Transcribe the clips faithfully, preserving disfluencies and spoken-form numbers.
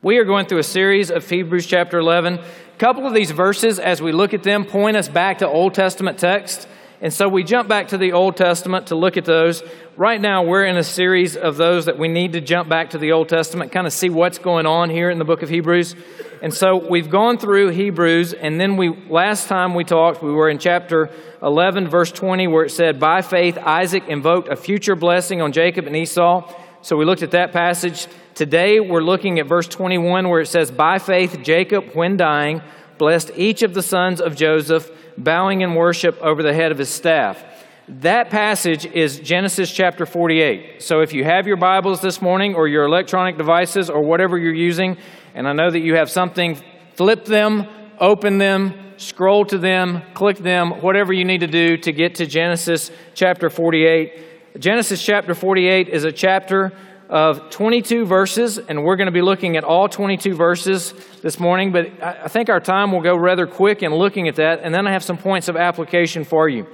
We are going through a series of Hebrews chapter eleven. A couple of these verses, as we look at them, point us back to Old Testament text. And so we jump back to the Old Testament to look at those. Right now, we're in a series of those that we need to jump back to the Old Testament, kind of see what's going on here in the book of Hebrews. And so we've gone through Hebrews, and then we last time we talked, we were in chapter eleven, verse twenty, where it said, by faith, Isaac invoked a future blessing on Jacob and Esau. So we looked at that passage. Today, we're looking at verse twenty-one where it says, by faith, Jacob, when dying, blessed each of the sons of Joseph, bowing in worship over the head of his staff. That passage is Genesis chapter forty-eight. So if you have your Bibles this morning or your electronic devices or whatever you're using, and I know that you have something, flip them, open them, scroll to them, click them, whatever you need to do to get to Genesis chapter forty-eight. Genesis chapter forty-eight is a chapter of twenty-two verses, and we're going to be looking at all twenty-two verses this morning, but I think our time will go rather quick in looking at that, and then I have some points of application for you.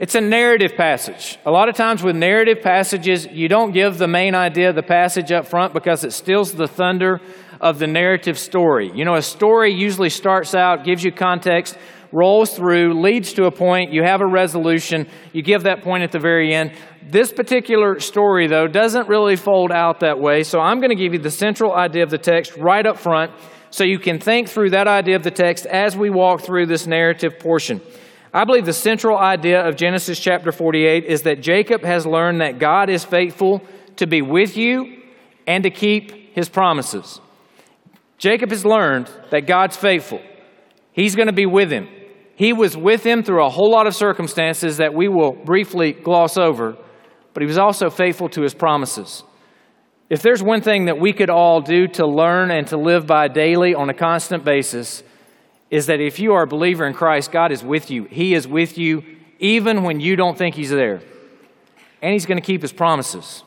It's a narrative passage. A lot of times with narrative passages, you don't give the main idea of the passage up front because it steals the thunder of the narrative story. You know, a story usually starts out, gives you context, rolls through, leads to a point, you have a resolution, you give that point at the very end. This particular story, though, doesn't really fold out that way, so I'm going to give you the central idea of the text right up front so you can think through that idea of the text as we walk through this narrative portion. I believe the central idea of Genesis chapter forty-eight is that Jacob has learned that God is faithful to be with you and to keep his promises. Jacob has learned that God's faithful. He's going to be with him. He was with him through a whole lot of circumstances that we will briefly gloss over, but he was also faithful to his promises. If there's one thing that we could all do to learn and to live by daily on a constant basis, is that if you are a believer in Christ, God is with you. He is with you even when you don't think he's there. And he's going to keep his promises.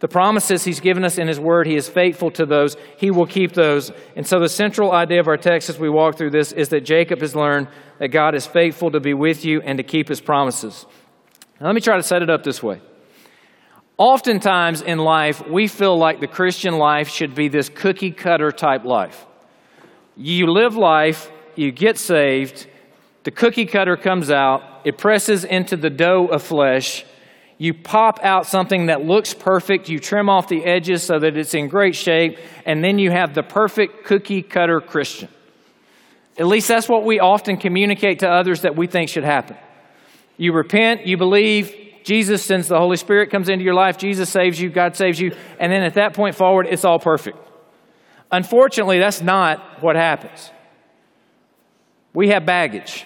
The promises he's given us in his word, he is faithful to those. He will keep those. And so the central idea of our text as we walk through this is that Jacob has learned that God is faithful to be with you and to keep his promises. Now, let me try to set it up this way. Oftentimes in life, we feel like the Christian life should be this cookie-cutter type life. You live life, you get saved, the cookie-cutter comes out, it presses into the dough of flesh, you pop out something that looks perfect, you trim off the edges so that it's in great shape, and then you have the perfect cookie-cutter Christian. At least that's what we often communicate to others that we think should happen. You repent, you believe, Jesus sends the Holy Spirit, comes into your life, Jesus saves you, God saves you, and then at that point forward, it's all perfect. Unfortunately, that's not what happens. We have baggage.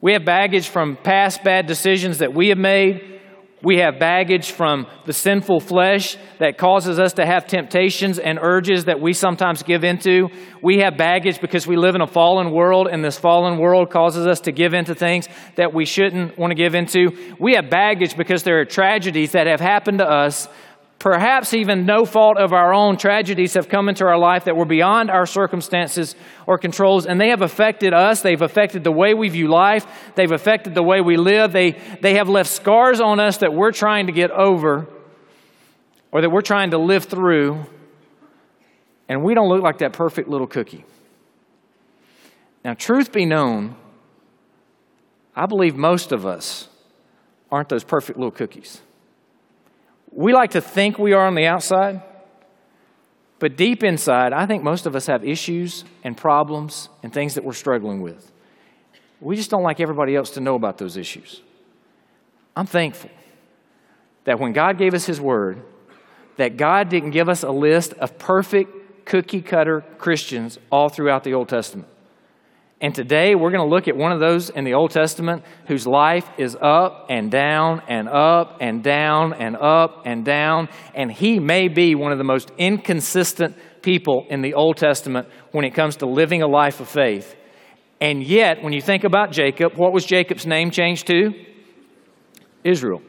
We have baggage from past bad decisions that we have made. We have baggage from the sinful flesh that causes us to have temptations and urges that we sometimes give into. We have baggage because we live in a fallen world, and this fallen world causes us to give into things that we shouldn't want to give into. We have baggage because there are tragedies that have happened to us. Perhaps even no fault of our own, tragedies have come into our life that were beyond our circumstances or controls, and they have affected us. They've affected the way we view life. They've affected the way we live. They, they have left scars on us that we're trying to get over or that we're trying to live through, and we don't look like that perfect little cookie. Now, truth be known, I believe most of us aren't those perfect little cookies. We like to think we are on the outside, but deep inside, I think most of us have issues and problems and things that we're struggling with. We just don't like everybody else to know about those issues. I'm thankful that when God gave us his word, that God didn't give us a list of perfect cookie-cutter Christians all throughout the Old Testament. And today, we're going to look at one of those in the Old Testament whose life is up and down and up and down and up and down. And he may be one of the most inconsistent people in the Old Testament when it comes to living a life of faith. And yet, when you think about Jacob, what was Jacob's name changed to? Israel.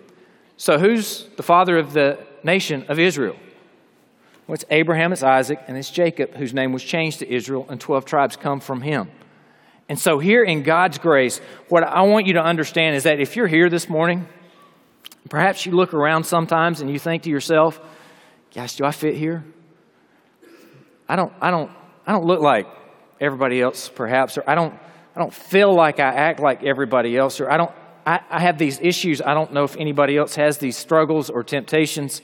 So who's the father of the nation of Israel? Well, it's Abraham, it's Isaac, and it's Jacob, whose name was changed to Israel, and twelve tribes come from him. And so here in God's grace, what I want you to understand is that if you're here this morning, perhaps you look around sometimes and you think to yourself, gosh, do I fit here? I don't, I don't, I don't look like everybody else, perhaps, or I don't, I don't feel like I act like everybody else, or I don't, I, I have these issues. I don't know if anybody else has these struggles or temptations.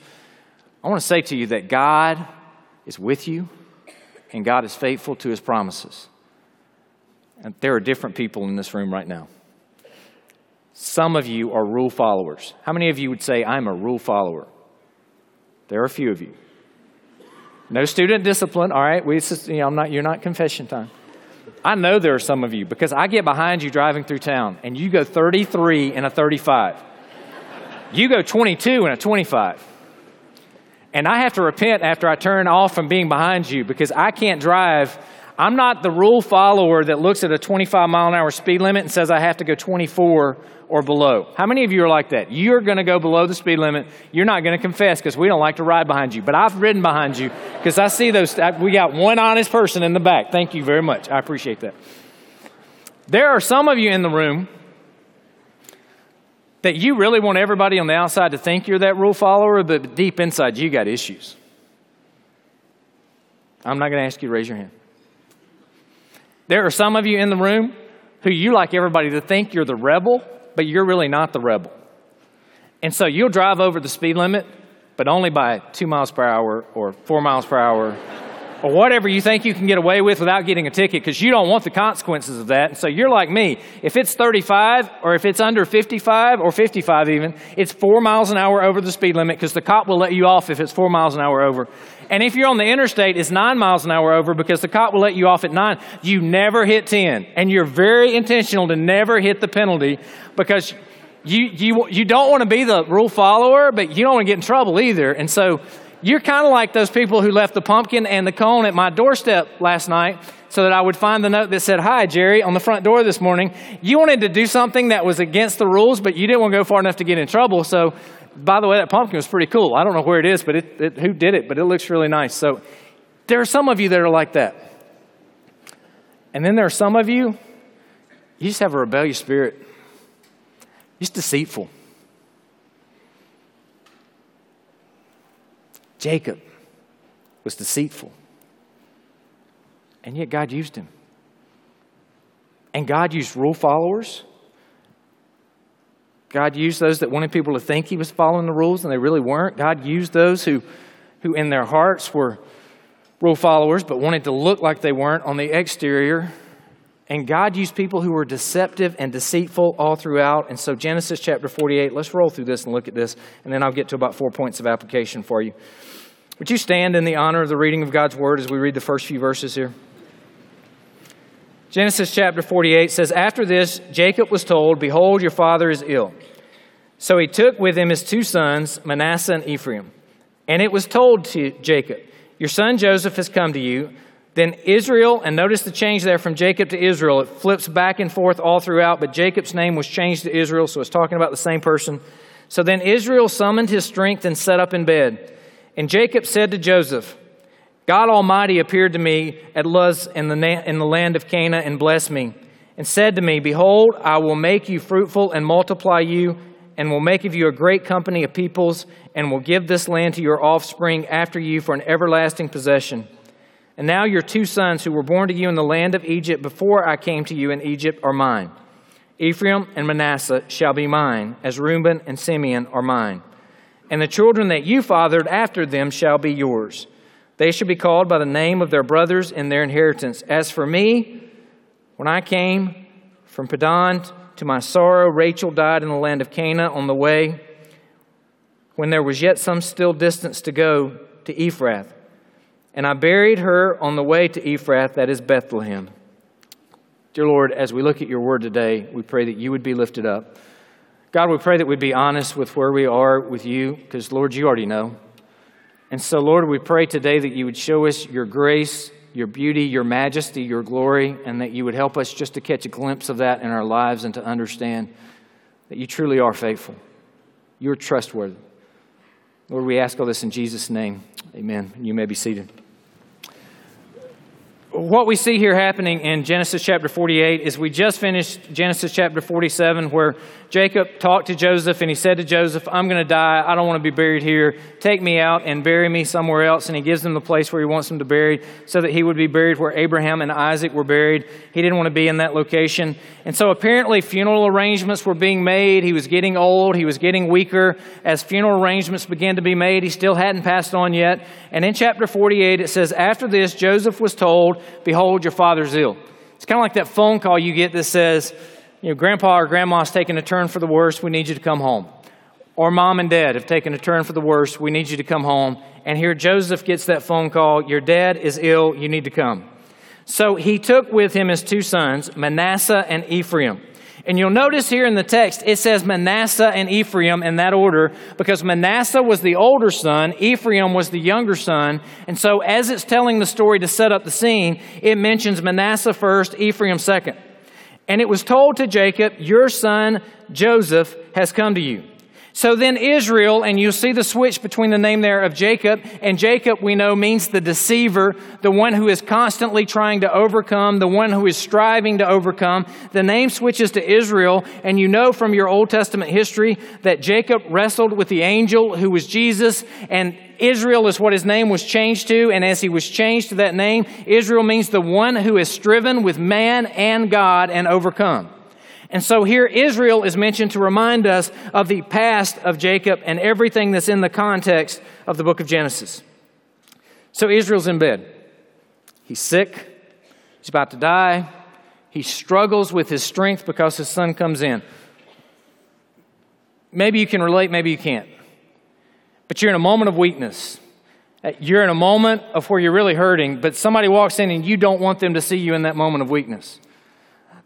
I want to say to you that God is with you, and God is faithful to his promises. And there are different people in this room right now. Some of you are rule followers. How many of you would say, I'm a rule follower? There are a few of you. No student discipline. All right, we, you know, I'm not, you're not confession time. I know there are some of you because I get behind you driving through town and you go thirty-three and a thirty-five. You go twenty-two and a twenty-five. And I have to repent after I turn off from being behind you because I can't drive. I'm not the rule follower that looks at a twenty-five mile an hour speed limit and says I have to go twenty-four or below. How many of you are like that? You're going to go below the speed limit. You're not going to confess because we don't like to ride behind you. But I've ridden behind you because I see those. I, we got one honest person in the back. Thank you very much. I appreciate that. There are some of you in the room that you really want everybody on the outside to think you're that rule follower, but deep inside you got issues. I'm not going to ask you to raise your hand. There are some of you in the room who you like everybody to think you're the rebel, but you're really not the rebel. And so you'll drive over the speed limit, but only by two miles per hour or four miles per hour or whatever you think you can get away with without getting a ticket because you don't want the consequences of that. And so you're like me. If it's thirty-five or if it's under fifty-five or fifty-five even, it's four miles an hour over the speed limit because the cop will let you off if it's four miles an hour over. And if you're on the interstate, it's nine miles an hour over because the cop will let you off at nine. You never hit ten. And you're very intentional to never hit the penalty because you you you don't want to be the rule follower, but you don't want to get in trouble either. And so you're kind of like those people who left the pumpkin and the cone at my doorstep last night so that I would find the note that said, hi, Jerry, on the front door this morning. You wanted to do something that was against the rules, but you didn't want to go far enough to get in trouble. So, by the way, that pumpkin was pretty cool. I don't know where it is, but it, it, who did it? But it looks really nice. So there are some of you that are like that. And then there are some of you, you just have a rebellious spirit. You're just deceitful. Jacob was deceitful. And yet God used him. And God used rule followers. God used those that wanted people to think he was following the rules and they really weren't. God used those who, who in their hearts were rule followers but wanted to look like they weren't on the exterior. And God used people who were deceptive and deceitful all throughout. And so Genesis chapter forty-eight, let's roll through this and look at this, and then I'll get to about four points of application for you. Would you stand in the honor of the reading of God's word as we read the first few verses here? Genesis chapter forty-eight says, after this, Jacob was told, behold, your father is ill. So he took with him his two sons, Manasseh and Ephraim. And it was told to Jacob, your son Joseph has come to you. Then Israel, and notice the change there from Jacob to Israel. It flips back and forth all throughout, but Jacob's name was changed to Israel, so it's talking about the same person. So then Israel summoned his strength and sat up in bed. And Jacob said to Joseph, God Almighty appeared to me at Luz in the, na- in the land of Canaan and blessed me and said to me, behold, I will make you fruitful and multiply you and will make of you a great company of peoples and will give this land to your offspring after you for an everlasting possession. And now your two sons who were born to you in the land of Egypt before I came to you in Egypt are mine. Ephraim and Manasseh shall be mine, as Reuben and Simeon are mine. And the children that you fathered after them shall be yours. They shall be called by the name of their brothers in their inheritance. As for me, when I came from Paddan, to my sorrow, Rachel died in the land of Canaan on the way, when there was yet some still distance to go to Ephrath. And I buried her on the way to Ephrath, that is Bethlehem. Dear Lord, as we look at your word today, we pray that you would be lifted up. God, we pray that we'd be honest with where we are with you, because, Lord, you already know. And so, Lord, we pray today that you would show us your grace, your beauty, your majesty, your glory, and that you would help us just to catch a glimpse of that in our lives and to understand that you truly are faithful. You're trustworthy. Lord, we ask all this in Jesus' name. Amen. You may be seated. what we see here happening in Genesis chapter forty-eight is we just finished Genesis chapter forty-seven, where Jacob talked to Joseph and he said to Joseph, I'm going to die. I don't want to be buried here. Take me out and bury me somewhere else. And he gives him the place where he wants him to be buried, so that he would be buried where Abraham and Isaac were buried. He didn't want to be in that location. And so apparently funeral arrangements were being made. He was getting old. He was getting weaker. As funeral arrangements began to be made, he still hadn't passed on yet. And in chapter forty-eight, it says, after this, Joseph was told, behold, your father's ill. It's kind of like that phone call you get that says, you know, grandpa or grandma's taking a turn for the worse. We need you to come home. Or mom and dad have taken a turn for the worse. We need you to come home. And here Joseph gets that phone call. Your dad is ill. You need to come. So he took with him his two sons, Manasseh and Ephraim. And you'll notice here in the text, it says Manasseh and Ephraim in that order, because Manasseh was the older son, Ephraim was the younger son. And so as it's telling the story to set up the scene, it mentions Manasseh first, Ephraim second. And it was told to Jacob, your son Joseph has come to you. So then Israel, and you'll see the switch between the name there of Jacob, and Jacob we know means the deceiver, the one who is constantly trying to overcome, the one who is striving to overcome. The name switches to Israel, and you know from your Old Testament history that Jacob wrestled with the angel who was Jesus, and Israel is what his name was changed to, and as he was changed to that name, Israel means the one who is striven with man and God and overcome. And so here Israel is mentioned to remind us of the past of Jacob and everything that's in the context of the book of Genesis. So Israel's in bed. He's sick. He's about to die. He struggles with his strength because his son comes in. Maybe you can relate, maybe you can't. But you're in a moment of weakness. You're in a moment of where you're really hurting, but somebody walks in and you don't want them to see you in that moment of weakness.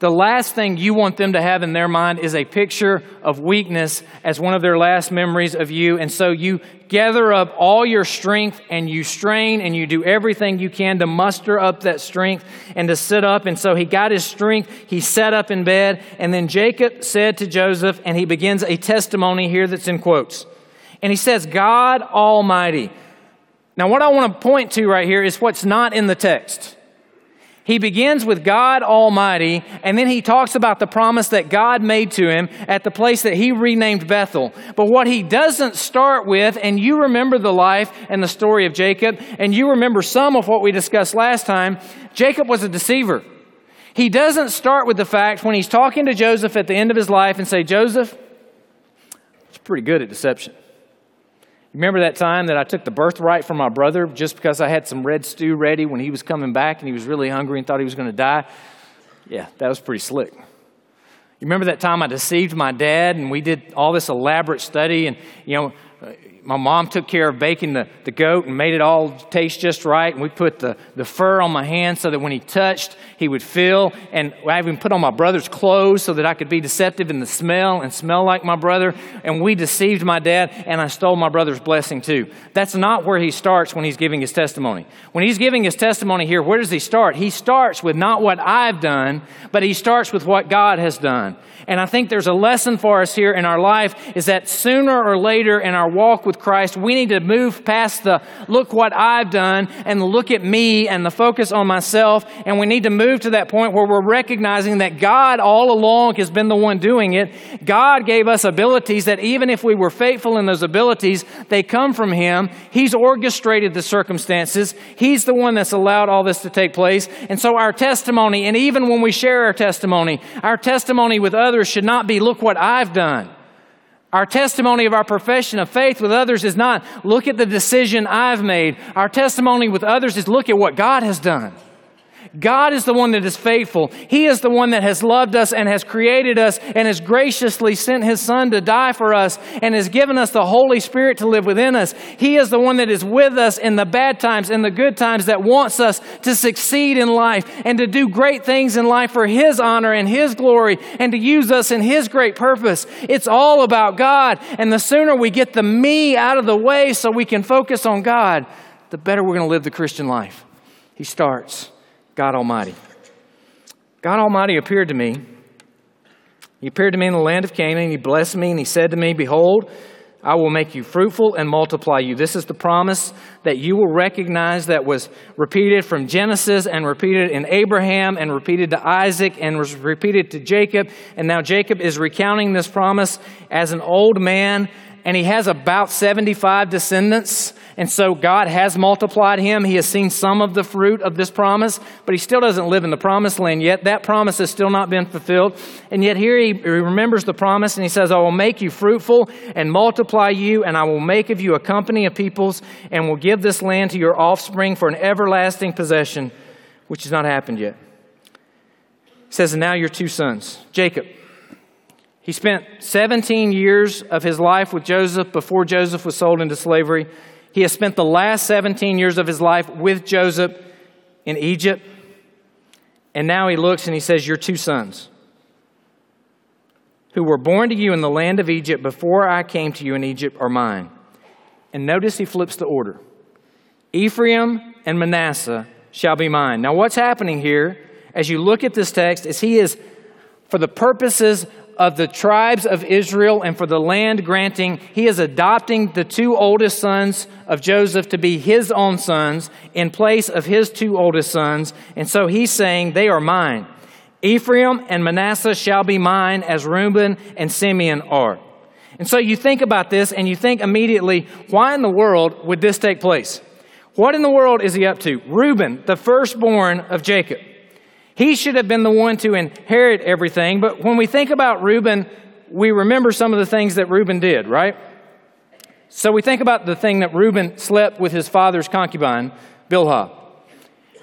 The last thing you want them to have in their mind is a picture of weakness as one of their last memories of you. And so you gather up all your strength and you strain and you do everything you can to muster up that strength and to sit up. And so he got his strength. He sat up in bed. And then Jacob said to Joseph, and he begins a testimony here that's in quotes. And he says, God Almighty. Now, what I want to point to right here is what's not in the text. He begins with God Almighty, and then he talks about the promise that God made to him at the place that he renamed Bethel. But what he doesn't start with, and you remember the life and the story of Jacob, and you remember some of what we discussed last time, Jacob was a deceiver. He doesn't start with the fact when he's talking to Joseph at the end of his life and say, Joseph, he's pretty good at deception. Remember that time that I took the birthright from my brother just because I had some red stew ready when he was coming back and he was really hungry and thought he was going to die? Yeah, that was pretty slick. You remember that time I deceived my dad and we did all this elaborate study and, you know, my mom took care of baking the, the goat and made it all taste just right. And we put the, the fur on my hand so that when he touched, he would feel. And I even put on my brother's clothes so that I could be deceptive in the smell and smell like my brother. And we deceived my dad, and I stole my brother's blessing too. That's not where he starts when he's giving his testimony. When he's giving his testimony here, where does he start? He starts with not what I've done, but he starts with what God has done. And I think there's a lesson for us here in our life is that sooner or later in our walk with Christ, we need to move past the look what I've done and the look at me and the focus on myself. And we need to move to that point where we're recognizing that God all along has been the one doing it. God gave us abilities that even if we were faithful in those abilities, they come from Him. He's orchestrated the circumstances. He's the one that's allowed all this to take place. And so our testimony, and even when we share our testimony, our testimony with others should not be look what I've done. Our testimony of our profession of faith with others is not, look at the decision I've made. Our testimony with others is, look at what God has done. God is the one that is faithful. He is the one that has loved us and has created us and has graciously sent His Son to die for us and has given us the Holy Spirit to live within us. He is the one that is with us in the bad times and the good times, that wants us to succeed in life and to do great things in life for His honor and His glory and to use us in His great purpose. It's all about God. And the sooner we get the me out of the way so we can focus on God, the better we're going to live the Christian life. He starts. God Almighty. God Almighty appeared to me. He appeared to me in the land of Canaan. He blessed me and He said to me, behold, I will make you fruitful and multiply you. This is the promise that you will recognize that was repeated from Genesis and repeated in Abraham and repeated to Isaac and was repeated to Jacob. And now Jacob is recounting this promise as an old man, and he has about seventy-five descendants. And so God has multiplied him. He has seen some of the fruit of this promise, but he still doesn't live in the promised land yet. That promise has still not been fulfilled. And yet here he remembers the promise and he says, I will make you fruitful and multiply you, and I will make of you a company of peoples and will give this land to your offspring for an everlasting possession, which has not happened yet. He says, and now your two sons, Jacob. He spent seventeen years of his life with Joseph before Joseph was sold into slavery. He has spent the last seventeen years of his life with Joseph in Egypt. And now he looks and he says, your two sons, who were born to you in the land of Egypt before I came to you in Egypt, are mine. And notice he flips the order. Ephraim and Manasseh shall be mine. Now what's happening here, as you look at this text, is he is, for the purposes of, of the tribes of Israel and for the land granting, he is adopting the two oldest sons of Joseph to be his own sons in place of his two oldest sons. And so he's saying, they are mine. Ephraim and Manasseh shall be mine as Reuben and Simeon are. And so you think about this and you think immediately, why in the world would this take place? What in the world is he up to? Reuben, the firstborn of Jacob. He should have been the one to inherit everything. But when we think about Reuben, we remember some of the things that Reuben did, right? So we think about the thing that Reuben slept with his father's concubine, Bilhah.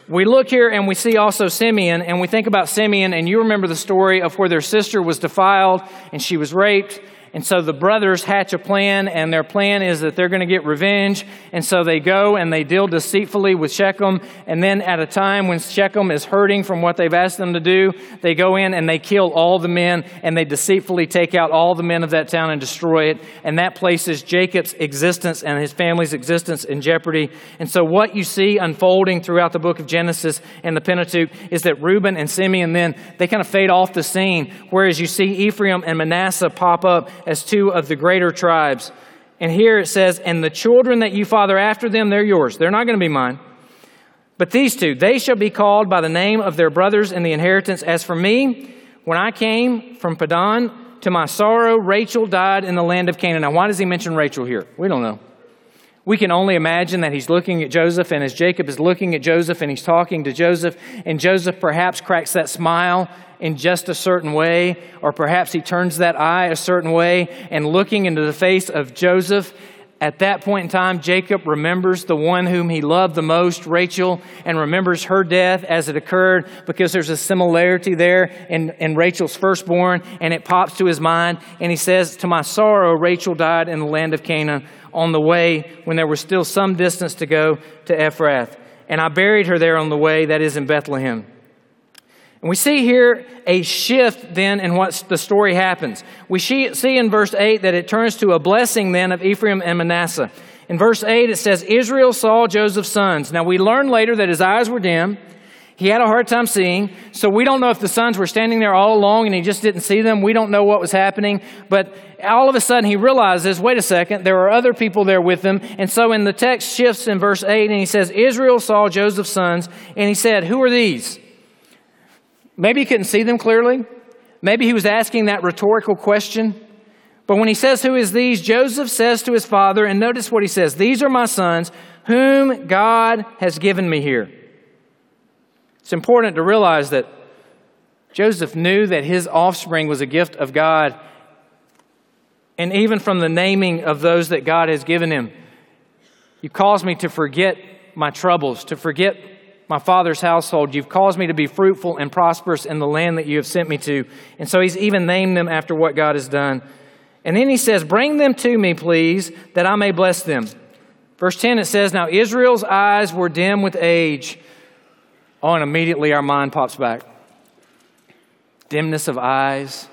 We look here and we see also Simeon, and we think about Simeon, and you remember the story of where their sister was defiled and she was raped. And so the brothers hatch a plan, and their plan is that they're going to get revenge. And so they go and they deal deceitfully with Shechem. And then at a time when Shechem is hurting from what they've asked them to do, they go in and they kill all the men, and they deceitfully take out all the men of that town and destroy it. And that places Jacob's existence and his family's existence in jeopardy. And so what you see unfolding throughout the book of Genesis and the Pentateuch is that Reuben and Simeon then, they kind of fade off the scene, whereas you see Ephraim and Manasseh pop up as two of the greater tribes. And here it says, and the children that you father after them, they're yours. They're not going to be mine. But these two, they shall be called by the name of their brothers in the inheritance. As for me, when I came from Paddan, to my sorrow, Rachel died in the land of Canaan. Now, why does he mention Rachel here? We don't know. We can only imagine that he's looking at Joseph, and as Jacob is looking at Joseph and he's talking to Joseph, and Joseph perhaps cracks that smile in just a certain way, or perhaps he turns that eye a certain way, and looking into the face of Joseph, at that point in time, Jacob remembers the one whom he loved the most, Rachel, and remembers her death as it occurred, because there's a similarity there in, in Rachel's firstborn, and it pops to his mind, and he says, to my sorrow, Rachel died in the land of Canaan, on the way when there was still some distance to go to Ephrath. And I buried her there on the way, that is in Bethlehem. And we see here a shift then in what the story happens. We see in verse eight that it turns to a blessing then of Ephraim and Manasseh. In verse eight it says, Israel saw Joseph's sons. Now we learn later that his eyes were dim. He had a hard time seeing, so we don't know if the sons were standing there all along and he just didn't see them. We don't know what was happening, but all of a sudden he realizes, wait a second, there are other people there with him. And so in the text shifts in verse eight and he says, Israel saw Joseph's sons, and he said, who are these? Maybe he couldn't see them clearly. Maybe he was asking that rhetorical question. But when he says, who is these? Joseph says to his father, and notice what he says, these are my sons whom God has given me here. It's important to realize that Joseph knew that his offspring was a gift of God. And even from the naming of those that God has given him, you caused me to forget my troubles, to forget my father's household. You've caused me to be fruitful and prosperous in the land that you have sent me to. And so he's even named them after what God has done. And then he says, bring them to me, please, that I may bless them. Verse ten, it says, now Israel's eyes were dim with age. Oh, and immediately our mind pops back. Dimness of eyes.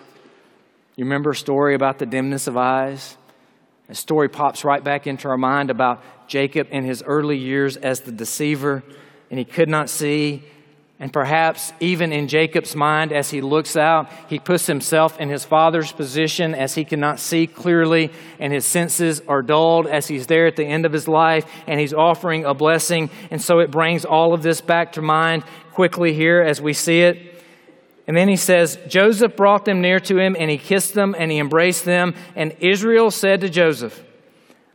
You remember a story about the dimness of eyes? A story pops right back into our mind about Jacob in his early years as the deceiver, and he could not see And perhaps even in Jacob's mind, as he looks out, he puts himself in his father's position as he cannot see clearly and his senses are dulled as he's there at the end of his life and he's offering a blessing. And so it brings all of this back to mind quickly here as we see it. And then he says, Joseph brought them near to him and he kissed them and he embraced them. And Israel said to Joseph,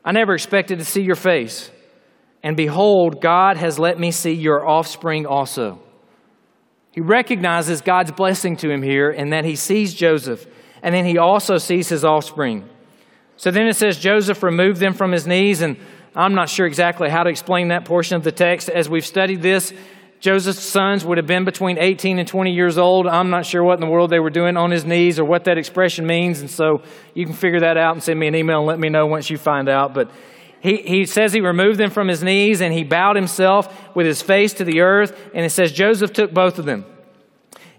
I never expected to see your face. And behold, God has let me see your offspring also. He recognizes God's blessing to him here and that he sees Joseph. And then he also sees his offspring. So then it says Joseph removed them from his knees. And I'm not sure exactly how to explain that portion of the text. As we've studied this, Joseph's sons would have been between eighteen and twenty years old. I'm not sure what in the world they were doing on his knees or what that expression means. And so you can figure that out and send me an email and let me know once you find out. But He, he says he removed them from his knees and he bowed himself with his face to the earth. And it says Joseph took both of them.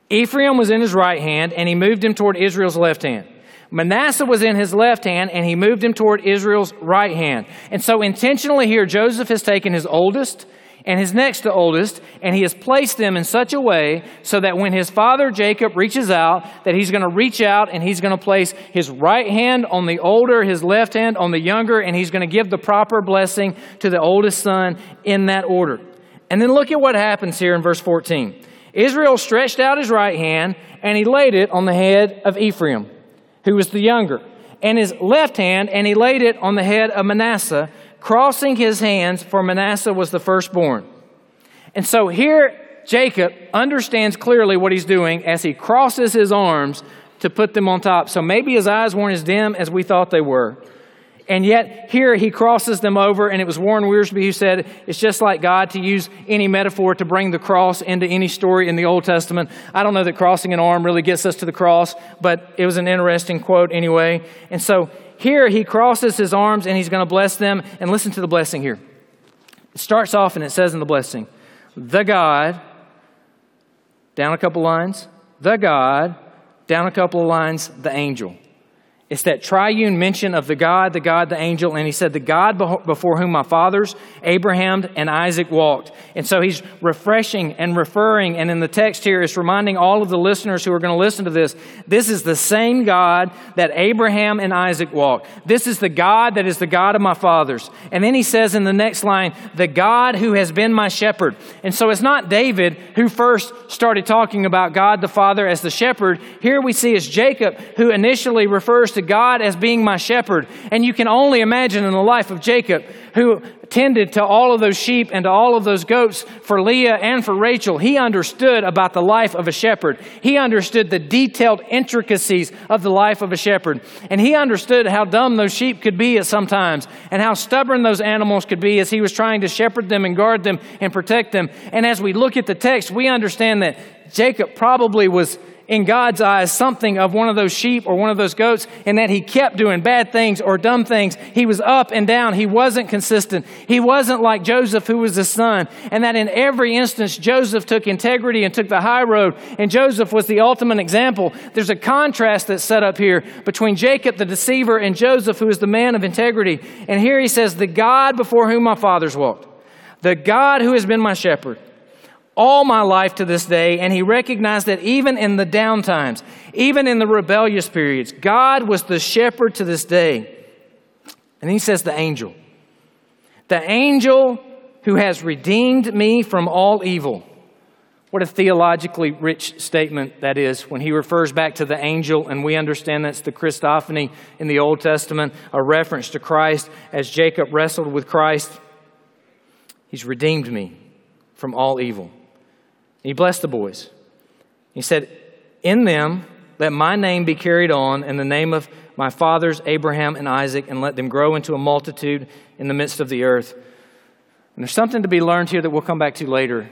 Ephraim was in his right hand and he moved him toward Israel's left hand. Manasseh was in his left hand and he moved him toward Israel's right hand. And so intentionally here, Joseph has taken his oldest and his next to oldest, and he has placed them in such a way so that when his father Jacob reaches out, that he's going to reach out and he's going to place his right hand on the older, his left hand on the younger, and he's going to give the proper blessing to the oldest son in that order. And then look at what happens here in verse fourteen. Israel stretched out his right hand and he laid it on the head of Ephraim, who was the younger, and his left hand, and he laid it on the head of Manasseh, crossing his hands, for Manasseh was the firstborn. And so here, Jacob understands clearly what he's doing as he crosses his arms to put them on top. So maybe his eyes weren't as dim as we thought they were. And yet here he crosses them over, and it was Warren Wiersbe who said, it's just like God to use any metaphor to bring the cross into any story in the Old Testament. I don't know that crossing an arm really gets us to the cross, but it was an interesting quote anyway. And so here he crosses his arms and he's going to bless them. And listen to the blessing here. It starts off and it says in the blessing, the God, down a couple lines, the God, down a couple of lines, the angel. It's that triune mention of the God, the God, the angel. And he said, the God before whom my fathers, Abraham and Isaac, walked. And so he's refreshing and referring. And in the text here, it's reminding all of the listeners who are going to listen to this. This is the same God that Abraham and Isaac walked. This is the God that is the God of my fathers. And then he says in the next line, the God who has been my shepherd. And so it's not David who first started talking about God the Father as the shepherd. Here we see it's Jacob who initially refers to God as being my shepherd. And you can only imagine in the life of Jacob, who tended to all of those sheep and to all of those goats for Leah and for Rachel, he understood about the life of a shepherd. He understood the detailed intricacies of the life of a shepherd. And he understood how dumb those sheep could be at some times and how stubborn those animals could be as he was trying to shepherd them and guard them and protect them. And as we look at the text, we understand that Jacob probably was, in God's eyes, something of one of those sheep or one of those goats, and that he kept doing bad things or dumb things. He was up and down. He wasn't consistent. He wasn't like Joseph, who was his son. And that in every instance, Joseph took integrity and took the high road, and Joseph was the ultimate example. There's a contrast that's set up here between Jacob, the deceiver, and Joseph, who is the man of integrity. And here he says, the God before whom my fathers walked, the God who has been my shepherd all my life to this day. And he recognized that even in the down times, even in the rebellious periods, God was the shepherd to this day. And he says the angel, the angel who has redeemed me from all evil. What a theologically rich statement that is when he refers back to the angel, and we understand that's the Christophany in the Old Testament, a reference to Christ as Jacob wrestled with Christ. He's redeemed me from all evil. He blessed the boys. He said, in them, let my name be carried on in the name of my fathers, Abraham and Isaac, and let them grow into a multitude in the midst of the earth. And there's something to be learned here that we'll come back to later.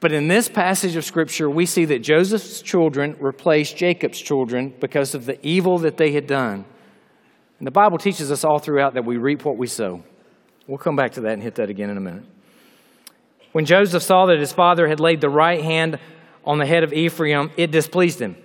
But in this passage of Scripture, we see that Joseph's children replaced Jacob's children because of the evil that they had done. And the Bible teaches us all throughout that we reap what we sow. We'll come back to that and hit that again in a minute. When Joseph saw that his father had laid the right hand on the head of Ephraim, it displeased him.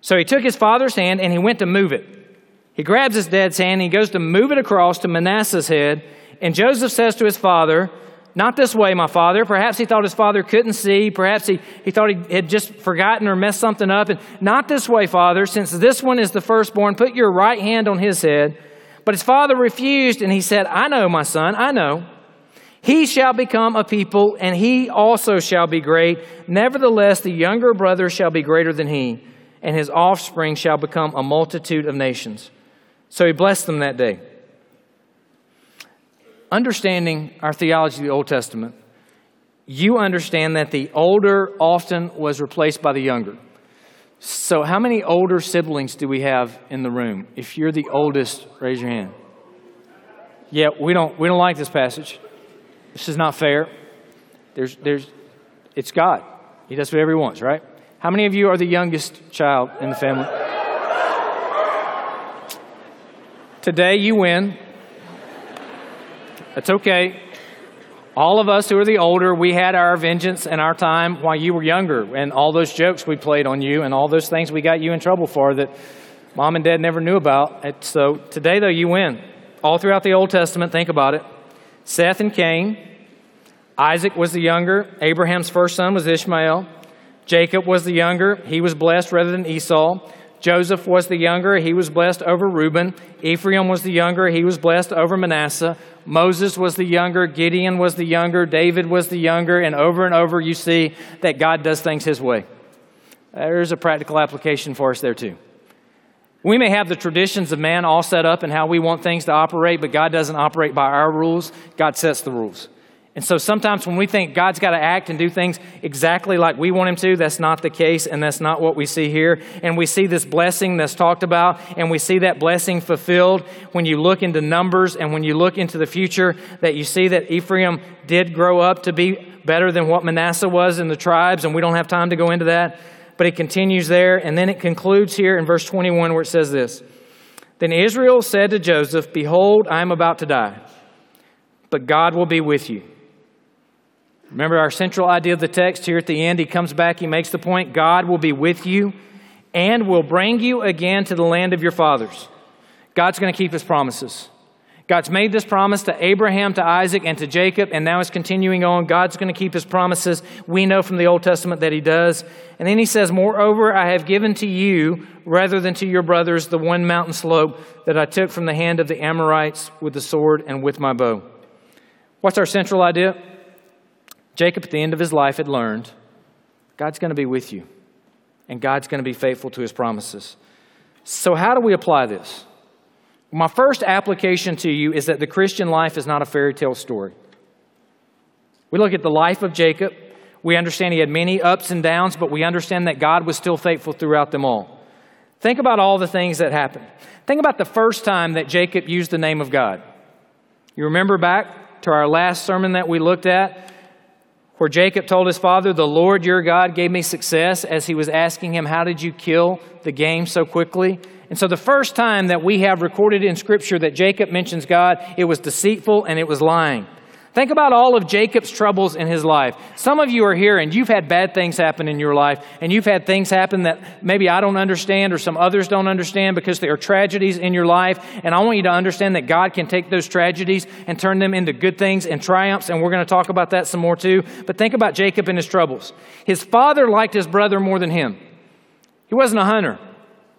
So he took his father's hand and he went to move it. He grabs his dad's hand and he goes to move it across to Manasseh's head. And Joseph says to his father, Not this way, my father. Perhaps he thought his father couldn't see. Perhaps he, he thought he had just forgotten or messed something up. And not this way, father. Since this one is the firstborn, put your right hand on his head. But his father refused, and he said, I know, my son, I know. He shall become a people, and he also shall be great. Nevertheless, the younger brother shall be greater than he, and his offspring shall become a multitude of nations. So he blessed them that day. Understanding our theology of the Old Testament, you understand that the older often was replaced by the younger. So how many older siblings do we have in the room? If you're the oldest, raise your hand. Yeah, we don't we don't like this passage. This is not fair. There's there's it's God. He does whatever he wants, right? How many of you are the youngest child in the family? Today you win. That's okay. All of us who are the older, we had our vengeance and our time while you were younger, and all those jokes we played on you and all those things we got you in trouble for that mom and dad never knew about. So today, though, you win. All throughout the Old Testament, think about it. Seth and Cain. Isaac was the younger. Abraham's first son was Ishmael. Jacob was the younger. He was blessed rather than Esau. Joseph was the younger. He was blessed over Reuben. Ephraim was the younger. He was blessed over Manasseh. Moses was the younger. Gideon was the younger. David was the younger. And over and over you see that God does things his way. There's a practical application for us there too. We may have the traditions of man all set up and how we want things to operate, but God doesn't operate by our rules. God sets the rules. And so sometimes when we think God's got to act and do things exactly like we want him to, that's not the case, and that's not what we see here. And we see this blessing that's talked about, and we see that blessing fulfilled when you look into Numbers and when you look into the future, that you see that Ephraim did grow up to be better than what Manasseh was in the tribes, and we don't have time to go into that. But it continues there, and then it concludes here in verse twenty-one where it says this. Then Israel said to Joseph, behold, I am about to die, but God will be with you. Remember our central idea of the text here at the end. He comes back, he makes the point, God will be with you and will bring you again to the land of your fathers. God's going to keep his promises. God's made this promise to Abraham, to Isaac, and to Jacob, and now it's continuing on. God's going to keep his promises. We know from the Old Testament that he does. And then he says, moreover, I have given to you, rather than to your brothers, the one mountain slope that I took from the hand of the Amorites with the sword and with my bow. What's our central idea? Jacob, at the end of his life, had learned God's going to be with you, and God's going to be faithful to his promises. So how do we apply this? My first application to you is that the Christian life is not a fairy tale story. We look at the life of Jacob. We understand he had many ups and downs, but we understand that God was still faithful throughout them all. Think about all the things that happened. Think about the first time that Jacob used the name of God. You remember back to our last sermon that we looked at, where Jacob told his father, the Lord your God gave me success, as he was asking him, how did you kill the game so quickly? And so the first time that we have recorded in Scripture that Jacob mentions God, it was deceitful and it was lying. Think about all of Jacob's troubles in his life. Some of you are here and you've had bad things happen in your life, and you've had things happen that maybe I don't understand or some others don't understand, because there are tragedies in your life. And I want you to understand that God can take those tragedies and turn them into good things and triumphs. And we're going to talk about that some more too. But think about Jacob and his troubles. His father liked his brother more than him. He wasn't a hunter.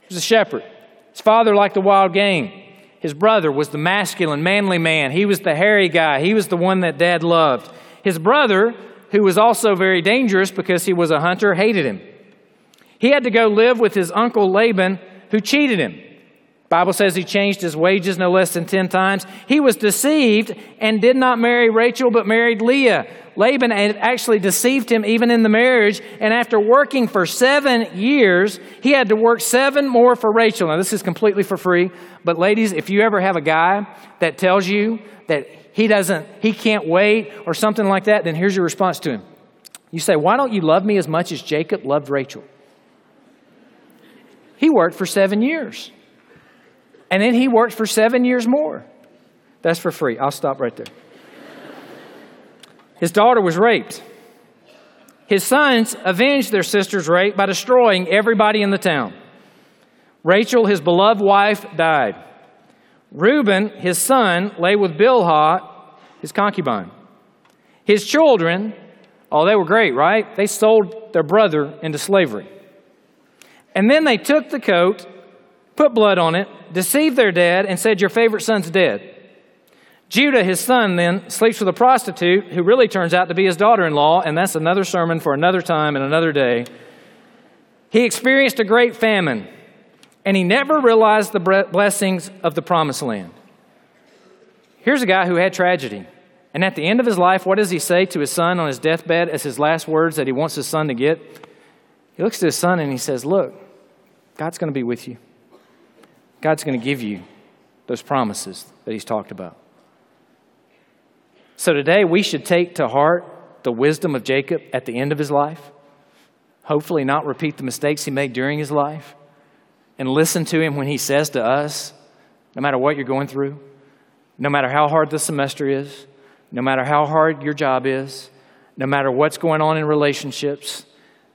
He was a shepherd. His father liked the wild game. His brother was the masculine, manly man. He was the hairy guy. He was the one that dad loved. His brother, who was also very dangerous because he was a hunter, hated him. He had to go live with his uncle Laban, who cheated him. The Bible says he changed his wages no less than ten times. He was deceived and did not marry Rachel, but married Leah. Laban had actually deceived him even in the marriage, and after working for seven years, he had to work seven more for Rachel. Now, this is completely for free, but ladies, if you ever have a guy that tells you that he doesn't, he can't wait or something like that, then here's your response to him. You say, why don't you love me as much as Jacob loved Rachel? He worked for seven years. And then he worked for seven years more. That's for free. I'll stop right there. His daughter was raped. His sons avenged their sister's rape by destroying everybody in the town. Rachel, his beloved wife, died. Reuben, his son, lay with Bilhah, his concubine. His children, oh, they were great, right? They sold their brother into slavery. And then they took the coat, put blood on it, deceived their dad, and said, your favorite son's dead. Judah, his son, then, sleeps with a prostitute who really turns out to be his daughter-in-law, and that's another sermon for another time and another day. He experienced a great famine, and he never realized the blessings of the promised land. Here's a guy who had tragedy, and at the end of his life, what does he say to his son on his deathbed as his last words that he wants his son to get? He looks to his son and he says, look, God's going to be with you. God's going to give you those promises that he's talked about. So today we should take to heart the wisdom of Jacob at the end of his life, hopefully not repeat the mistakes he made during his life, and listen to him when he says to us, no matter what you're going through, no matter how hard the semester is, no matter how hard your job is, no matter what's going on in relationships,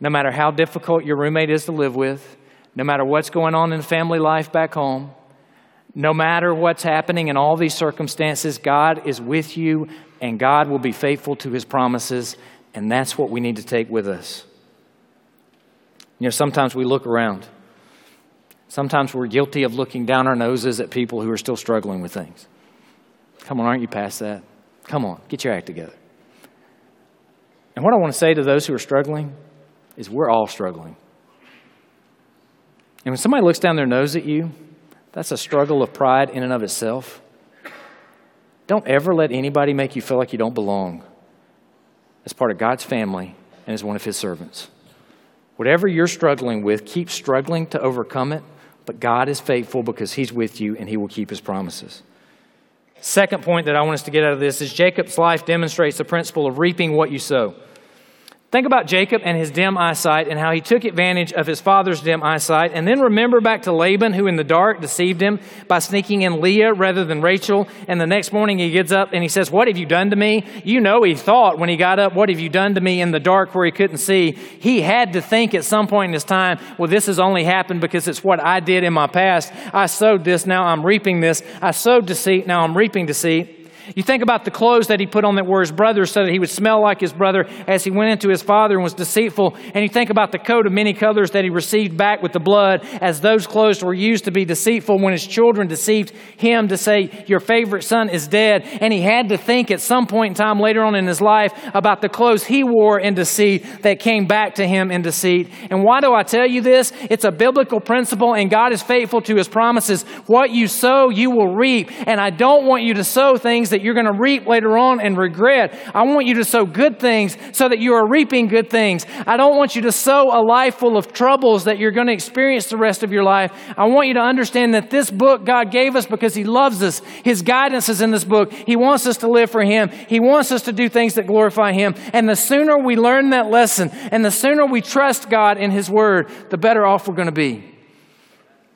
no matter how difficult your roommate is to live with, no matter what's going on in family life back home, no matter what's happening in all these circumstances, God is with you and God will be faithful to his promises. And that's what we need to take with us. You know, sometimes we look around. Sometimes we're guilty of looking down our noses at people who are still struggling with things. Come on, aren't you past that? Come on, get your act together. And what I want to say to those who are struggling is we're all struggling. And when somebody looks down their nose at you, that's a struggle of pride in and of itself. Don't ever let anybody make you feel like you don't belong as part of God's family and as one of his servants. Whatever you're struggling with, keep struggling to overcome it, but God is faithful because he's with you and he will keep his promises. Second point that I want us to get out of this is Jacob's life demonstrates the principle of reaping what you sow. Think about Jacob and his dim eyesight and how he took advantage of his father's dim eyesight. And then remember back to Laban, who in the dark deceived him by sneaking in Leah rather than Rachel. And the next morning he gets up and he says, what have you done to me? You know, he thought when he got up, what have you done to me in the dark where he couldn't see? He had to think at some point in his time, well, this has only happened because it's what I did in my past. I sowed this, now I'm reaping this. I sowed deceit, now I'm reaping deceit. You think about the clothes that he put on that were his brother's so that he would smell like his brother as he went into his father and was deceitful. And you think about the coat of many colors that he received back with the blood as those clothes were used to be deceitful when his children deceived him to say, your favorite son is dead. And he had to think at some point in time later on in his life about the clothes he wore in deceit that came back to him in deceit. And why do I tell you this? It's a biblical principle and God is faithful to his promises. What you sow, you will reap. And I don't want you to sow things that you're going to reap later on and regret. I want you to sow good things so that you are reaping good things. I don't want you to sow a life full of troubles that you're going to experience the rest of your life. I want you to understand that this book God gave us because he loves us. His guidance is in this book. He wants us to live for him. He wants us to do things that glorify him. And the sooner we learn that lesson and the sooner we trust God in his word, the better off we're going to be.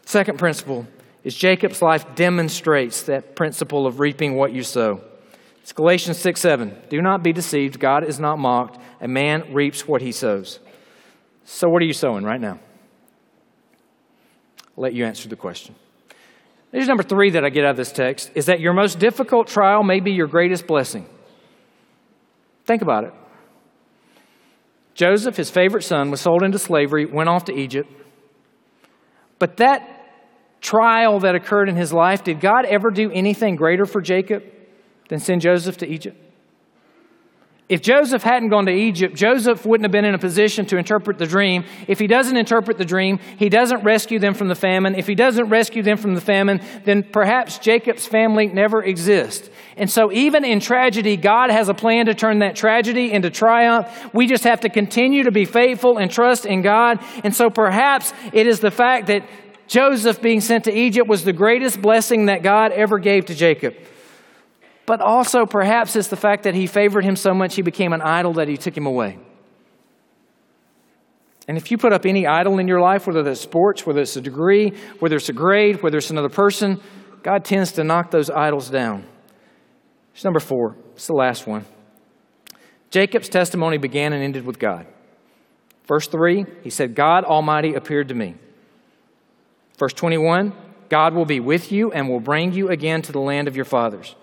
Second principle is Jacob's life demonstrates that principle of reaping what you sow. It's Galatians six seven. Do not be deceived. God is not mocked. A man reaps what he sows. So what are you sowing right now? I'll let you answer the question. Here's number three that I get out of this text is that your most difficult trial may be your greatest blessing. Think about it. Joseph, his favorite son, was sold into slavery, went off to Egypt. But that trial that occurred in his life, did God ever do anything greater for Jacob than send Joseph to Egypt? If Joseph hadn't gone to Egypt, Joseph wouldn't have been in a position to interpret the dream. If he doesn't interpret the dream, he doesn't rescue them from the famine. If he doesn't rescue them from the famine, then perhaps Jacob's family never exists. And so even in tragedy, God has a plan to turn that tragedy into triumph. We just have to continue to be faithful and trust in God. And so perhaps it is the fact that Joseph being sent to Egypt was the greatest blessing that God ever gave to Jacob. But also perhaps it's the fact that he favored him so much he became an idol that he took him away. And if you put up any idol in your life, whether that's sports, whether it's a degree, whether it's a grade, whether it's another person, God tends to knock those idols down. It's number four. It's the last one. Jacob's testimony began and ended with God. Verse three, he said, God Almighty appeared to me. Verse twenty-one, God will be with you and will bring you again to the land of your fathers.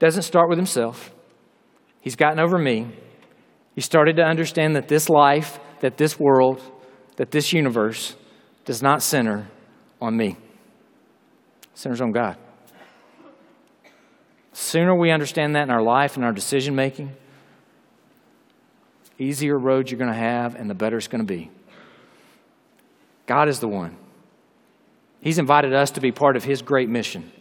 Doesn't start with himself. He's gotten over me. He started to understand that this life, that this world, that this universe does not center on me. It centers on God. The sooner we understand that in our life and our decision making, the easier road you're going to have and the better it's going to be. God is the one. He's invited us to be part of His great mission.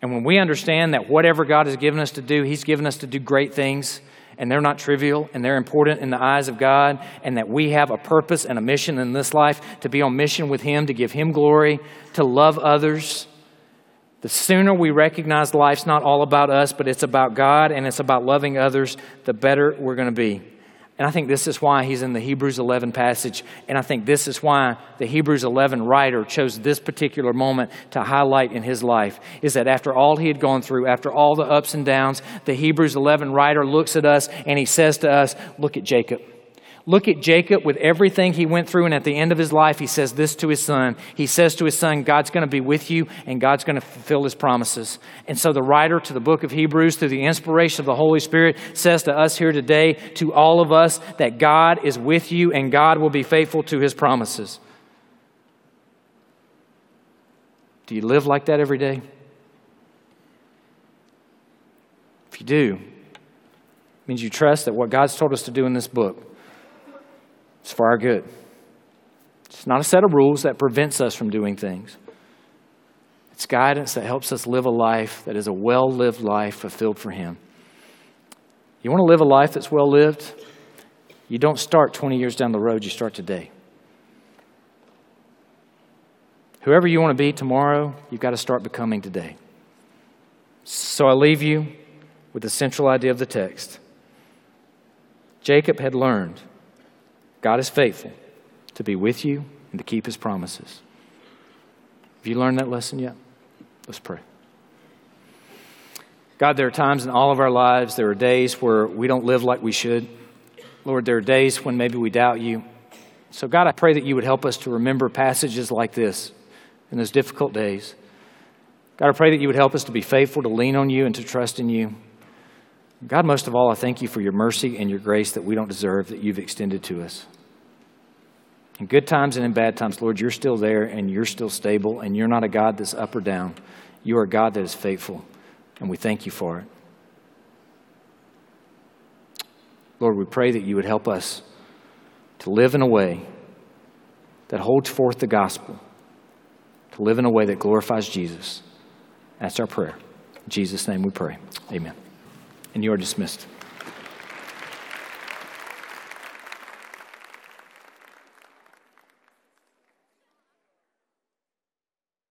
And when we understand that whatever God has given us to do, He's given us to do great things, and they're not trivial, and they're important in the eyes of God, and that we have a purpose and a mission in this life to be on mission with Him, to give Him glory, to love others. The sooner we recognize life's not all about us, but it's about God and it's about loving others, the better we're going to be. And I think this is why he's in the Hebrews eleven passage. And I think this is why the Hebrews eleven writer chose this particular moment to highlight in his life, is that after all he had gone through, after all the ups and downs, the Hebrews eleven writer looks at us and he says to us, look at Jacob. Look at Jacob with everything he went through. And at the end of his life, he says this to his son. He says to his son, God's going to be with you and God's going to fulfill His promises. And so the writer to the book of Hebrews, through the inspiration of the Holy Spirit, says to us here today, to all of us, that God is with you and God will be faithful to His promises. Do you live like that every day? If you do, it means you trust that what God's told us to do in this book, it's for our good. It's not a set of rules that prevents us from doing things. It's guidance that helps us live a life that is a well-lived life fulfilled for Him. You want to live a life that's well-lived? You don't start twenty years down the road. You start today. Whoever you want to be tomorrow, you've got to start becoming today. So I leave you with the central idea of the text. Jacob had learned God is faithful to be with you and to keep His promises. Have you learned that lesson yet? Let's pray. God, there are times in all of our lives, there are days where we don't live like we should. Lord, there are days when maybe we doubt You. So God, I pray that You would help us to remember passages like this in those difficult days. God, I pray that You would help us to be faithful, to lean on You and to trust in You. God, most of all, I thank You for Your mercy and Your grace that we don't deserve, that You've extended to us. In good times and in bad times, Lord, You're still there and You're still stable, and You're not a God that's up or down. You are a God that is faithful, and we thank You for it. Lord, we pray that You would help us to live in a way that holds forth the gospel, to live in a way that glorifies Jesus. That's our prayer. In Jesus' name we pray. Amen. And you are dismissed.